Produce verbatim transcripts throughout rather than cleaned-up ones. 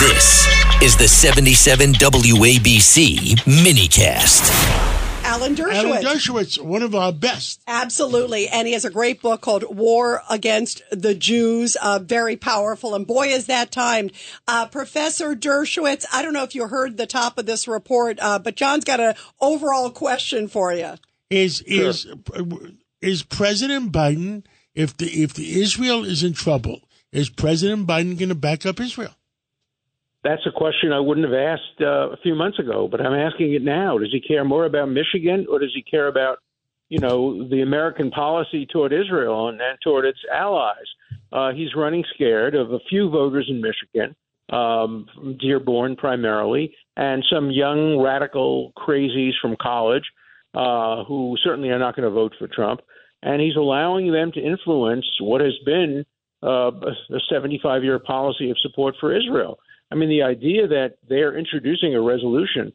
This is the seventy-seven W A B C minicast. Alan Dershowitz. Alan Dershowitz, one of our best. Absolutely. And he has a great book called War Against the Jews. Uh, very powerful. And boy, is that timed. Uh, Professor Dershowitz, I don't know if you heard the top of this report, uh, but John's got an overall question for you. Is is sure. uh, Is President Biden, if the if the Israel is in trouble, is President Biden going to back up Israel? That's a question I wouldn't have asked uh, a few months ago, but I'm asking it now. Does he care more about Michigan, or does he care about, you know, the American policy toward Israel and, and toward its allies? Uh, he's running scared of a few voters in Michigan, um, from Dearborn primarily, and some young radical crazies from college uh, who certainly are not going to vote for Trump. And he's allowing them to influence what has been uh, a seventy-five-year policy of support for Israel. I mean, the idea that they're introducing a resolution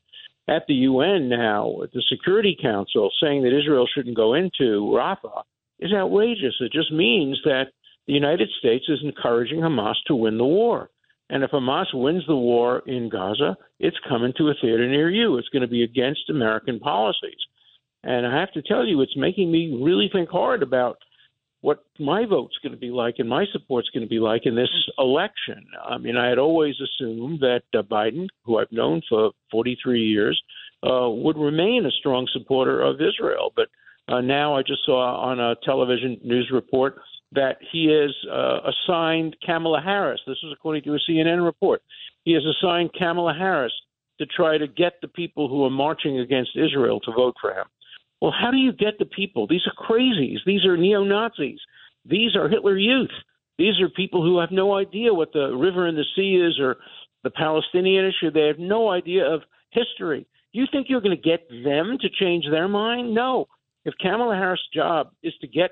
at the U N now, at the Security Council, saying that Israel shouldn't go into Rafah is outrageous. It just means that the United States is encouraging Hamas to win the war. And if Hamas wins the war in Gaza, it's coming to a theater near you. It's going to be against American policies. And I have to tell you, it's making me really think hard about what my vote's going to be like and my support's going to be like in this election. I mean, I had always assumed that uh, Biden, who I've known for forty-three years, uh, would remain a strong supporter of Israel. But uh, now I just saw on a television news report that he is uh, assigned Kamala Harris. This is according to a C N N report. He has assigned Kamala Harris to try to get the people who are marching against Israel to vote for him. Well, how do you get the people? These are crazies. These are neo-Nazis. These are Hitler youth. These are people who have no idea what the river and the sea is or the Palestinian issue. They have no idea of history. You think you're going to get them to change their mind? No. If Kamala Harris' job is to get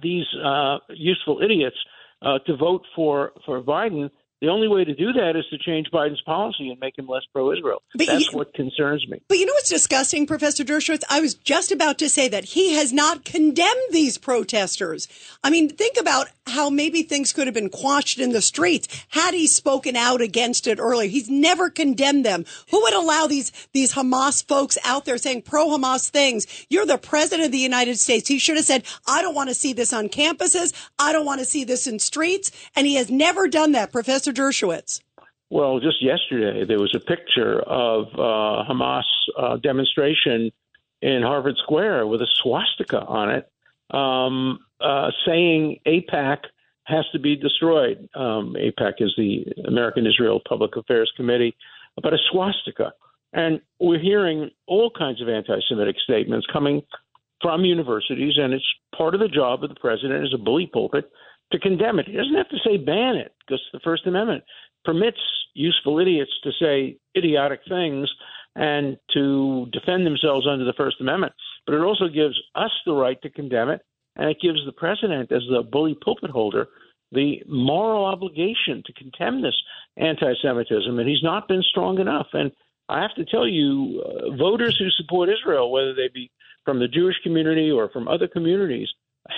these uh, useful idiots uh, to vote for, for Biden, the only way to do that is to change Biden's policy and make him less pro-Israel. But That's you, what concerns me. But you know what's disgusting, Professor Dershowitz? I was just about to say that he has not condemned these protesters. I mean, think about how maybe things could have been quashed in the streets had he spoken out against it earlier. He's never condemned them. Who would allow these, these Hamas folks out there saying pro-Hamas things? You're the president of the United States. He should have said, I don't want to see this on campuses. I don't want to see this in streets. And he has never done that, Professor Dershowitz. Well, just yesterday, there was a picture of uh, Hamas uh, demonstration in Harvard Square with a swastika on it, um, uh, saying AIPAC has to be destroyed. Um, AIPAC is the American-Israel Public Affairs Committee, but a swastika. And we're hearing all kinds of anti-Semitic statements coming from universities, and it's part of the job of the president as a bully pulpit to condemn it. He doesn't have to say ban it, because the First Amendment permits useful idiots to say idiotic things and to defend themselves under the First Amendment. But it also gives us the right to condemn it, and it gives the president, as the bully pulpit holder, the moral obligation to condemn this anti-Semitism, and he's not been strong enough. And I have to tell you, uh, voters who support Israel, whether they be from the Jewish community or from other communities,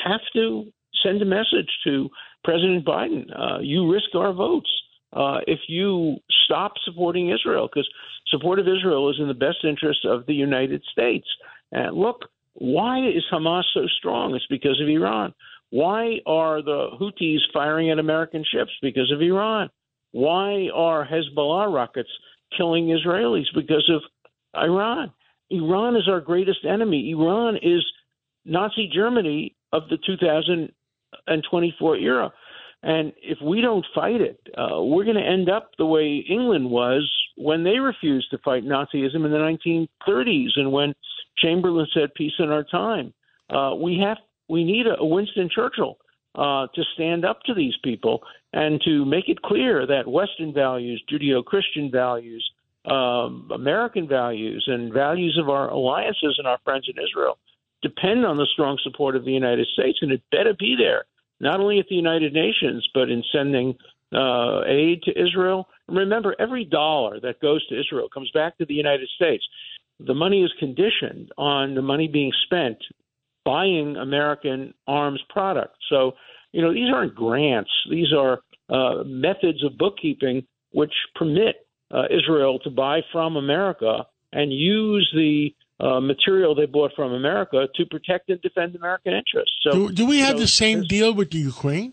have to send a message to President Biden. Uh, you risk our votes uh, if you stop supporting Israel, because support of Israel is in the best interest of the United States. And look, why is Hamas so strong? It's because of Iran. Why are the Houthis firing at American ships? Because of Iran. Why are Hezbollah rockets killing Israelis? Because of Iran. Iran is our greatest enemy. Iran is Nazi Germany of the two thousand twenty-four era. And if we don't fight it, uh, we're going to end up the way England was when they refused to fight Nazism in the nineteen thirties and when Chamberlain said peace in our time. Uh, we have we need a Winston Churchill uh, to stand up to these people and to make it clear that Western values, Judeo-Christian values, um, American values, and values of our alliances and our friends in Israel depend on the strong support of the United States, and it better be there, not only at the United Nations, but in sending uh, aid to Israel. Remember, every dollar that goes to Israel comes back to the United States. The money is conditioned on the money being spent buying American arms products. So, you know, these aren't grants. These are uh, methods of bookkeeping which permit uh, Israel to buy from America and use the Uh, material they bought from America to protect and defend American interests. So, do, do we have so the same deal with the Ukraine?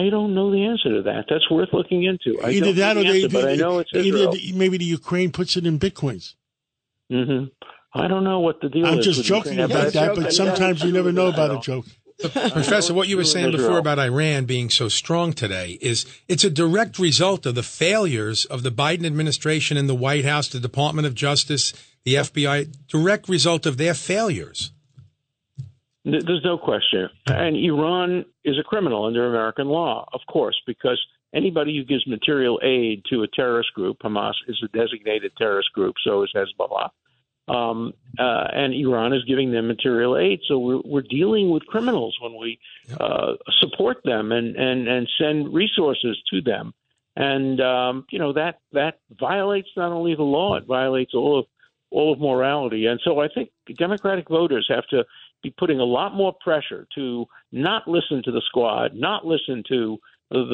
I don't know the answer to that. That's worth looking into. I either don't that know the or answer, they, but they, I know it's Israel. Either maybe the Ukraine puts it in bitcoins. Mm-hmm. I don't know what the deal I'm is. I'm just joking Ukraine. about yeah, that, but sometimes you never know about a joke. Professor, what you were saying before about Iran being so strong today is it's a direct result of the failures of the Biden administration and the White House, the Department of Justice, the F B I, direct result of their failures. There's no question. And Iran is a criminal under American law, of course, because anybody who gives material aid to a terrorist group, Hamas is a designated terrorist group, so is Hezbollah. Um, uh, and Iran is giving them material aid. So we're, we're dealing with criminals when we uh, support them and, and, and send resources to them. And, um, you know, that that violates not only the law, it violates all of all of morality. And so I think Democratic voters have to be putting a lot more pressure to not listen to the squad, not listen to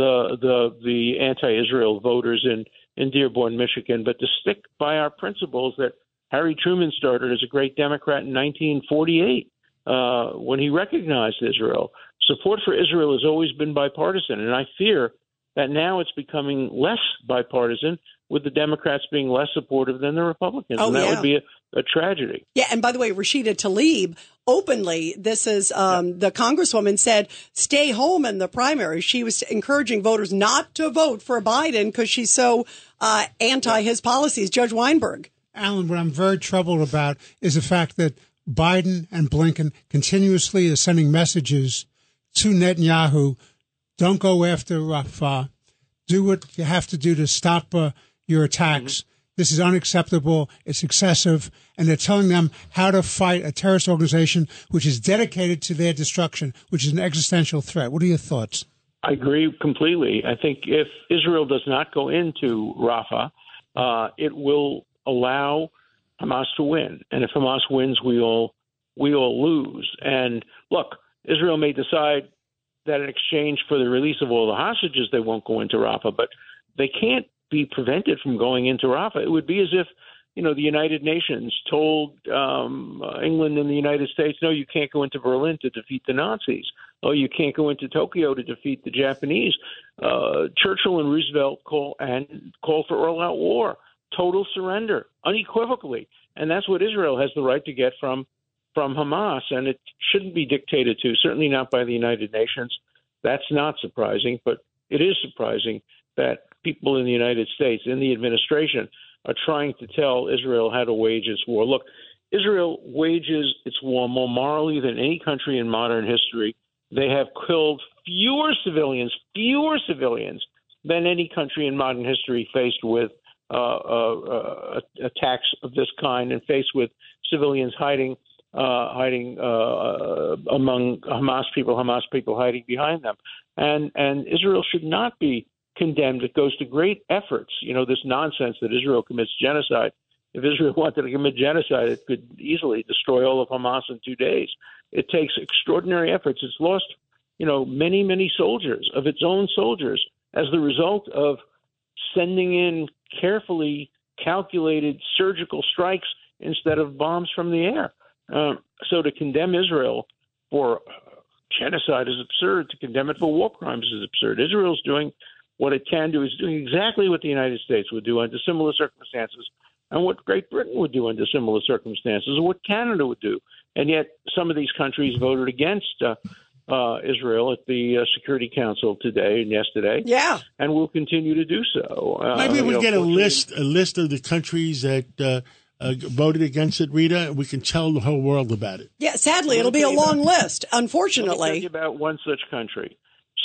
the the, the anti-Israel voters in, in Dearborn, Michigan, but to stick by our principles that Harry Truman started as a great Democrat in nineteen forty-eight uh, when he recognized Israel. Support for Israel has always been bipartisan, and I fear that now it's becoming less bipartisan with the Democrats being less supportive than the Republicans. Oh, and that yeah. would be a, a tragedy. Yeah, and by the way, Rashida Tlaib openly, this is um, yeah. the Congresswoman said, stay home in the primary. She was encouraging voters not to vote for Biden because she's so uh, anti his policies. Judge Weinberg. Alan, what I'm very troubled about is the fact that Biden and Blinken continuously are sending messages to Netanyahu, don't go after Rafah, do what you have to do to stop uh, your attacks. Mm-hmm. This is unacceptable, it's excessive, and they're telling them how to fight a terrorist organization which is dedicated to their destruction, which is an existential threat. What are your thoughts? I agree completely. I think if Israel does not go into Rafah, uh, it will allow Hamas to win. And if Hamas wins, we all we all lose. And look, Israel may decide that in exchange for the release of all the hostages, they won't go into Rafah, but they can't be prevented from going into Rafah. It would be as if, you know, the United Nations told um, England and the United States, no, you can't go into Berlin to defeat the Nazis. Oh, you can't go into Tokyo to defeat the Japanese. Uh, Churchill and Roosevelt call and call for all-out war. Total surrender, unequivocally. And that's what Israel has the right to get from from Hamas. And it shouldn't be dictated to, certainly not by the United Nations. That's not surprising, but it is surprising that people in the United States, in the administration, are trying to tell Israel how to wage its war. Look, Israel wages its war more morally than any country in modern history. They have killed fewer civilians, fewer civilians than any country in modern history faced with Uh, uh, uh, attacks of this kind and faced with civilians hiding uh, hiding uh, among Hamas people, Hamas people hiding behind them. And, and Israel should not be condemned. It goes to great efforts. You know, this nonsense that Israel commits genocide. If Israel wanted to commit genocide, it could easily destroy all of Hamas in two days. It takes extraordinary efforts. It's lost, you know, many, many soldiers of its own soldiers as the result of sending in carefully calculated surgical strikes instead of bombs from the air. Uh, so to condemn Israel for genocide is absurd. To condemn it for war crimes is absurd. Israel's doing what it can do. It's doing exactly what the United States would do under similar circumstances and what Great Britain would do under similar circumstances and what Canada would do. And yet some of these countries voted against uh, Uh, Israel at the uh, Security Council today and yesterday. Yeah, and we'll continue to do so. Uh, Maybe we we'll get a list, a list of the countries that uh, Uh, voted against it, Rita, we can tell the whole world about it. Yeah, sadly, it'll be a long list, unfortunately. Let me tell you about one such country.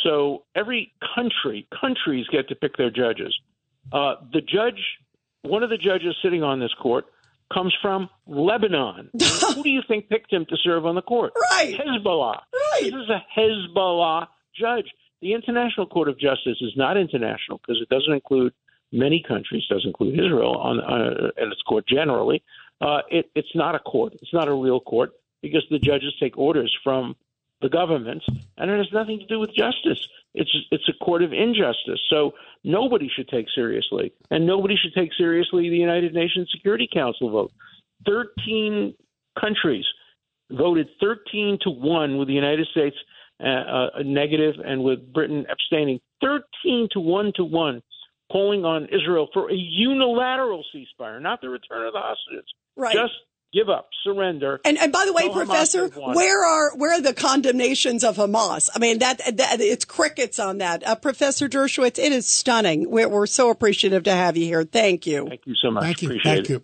So every country, countries get to pick their judges. Uh, the judge, one of the judges sitting on this court comes from Lebanon. Who do you think picked him to serve on the court? Right. Hezbollah. Right. This is a Hezbollah judge. The International Court of Justice is not international because it doesn't include many countries, does include Israel on, on and its court generally. Uh, it, it's not a court. It's not a real court because the judges take orders from the government, and it has nothing to do with justice. It's it's a court of injustice. So nobody should take seriously, and nobody should take seriously the United Nations Security Council vote. Thirteen countries voted thirteen to one with the United States uh, uh, negative, and with Britain abstaining. Thirteen to one to one. Polling on Israel for a unilateral ceasefire, not the return of the hostages. Right. Just give up, surrender. And, and by the way, Professor, where are where are the condemnations of Hamas? I mean, that, that it's crickets on that. Uh, Professor Dershowitz, it is stunning. We're, we're so appreciative to have you here. Thank you. Thank you so much. Thank you. Appreciate Thank it. You.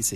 C.